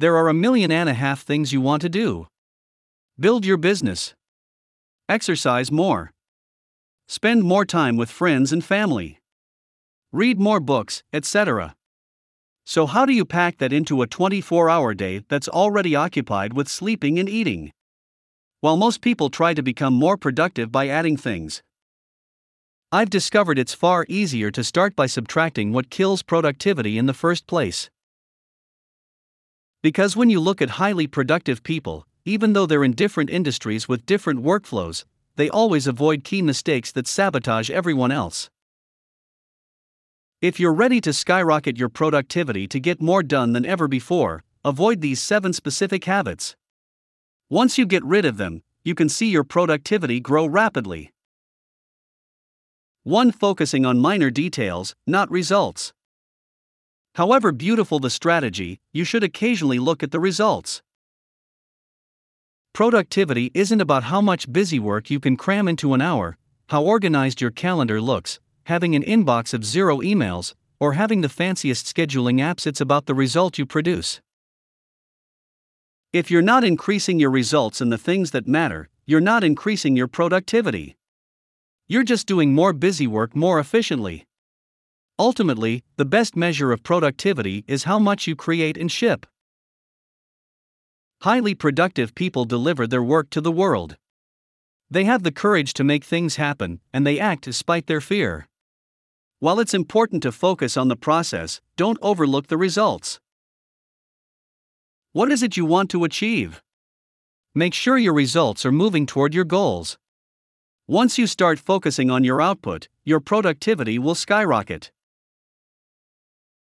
There are 1.5 million things you want to do. Build your business. Exercise more. Spend more time with friends and family. Read more books, etc. So how do you pack that into a 24-hour day that's already occupied with sleeping and eating? While most people try to become more productive by adding things, I've discovered it's far easier to start by subtracting what kills productivity in the first place. Because when you look at highly productive people, even though they're in different industries with different workflows, they always avoid key mistakes that sabotage everyone else. If you're ready to skyrocket your productivity to get more done than ever before, avoid these 7 specific habits. Once you get rid of them, you can see your productivity grow rapidly. 1. Focusing on minor details, not results. However beautiful the strategy, you should occasionally look at the results. Productivity isn't about how much busy work you can cram into an hour, how organized your calendar looks, having an inbox of 0 emails, or having the fanciest scheduling apps. It's about the result you produce. If you're not increasing your results in the things that matter, you're not increasing your productivity. You're just doing more busy work more efficiently. Ultimately, the best measure of productivity is how much you create and ship. Highly productive people deliver their work to the world. They have the courage to make things happen, and they act despite their fear. While it's important to focus on the process, don't overlook the results. What is it you want to achieve? Make sure your results are moving toward your goals. Once you start focusing on your output, your productivity will skyrocket.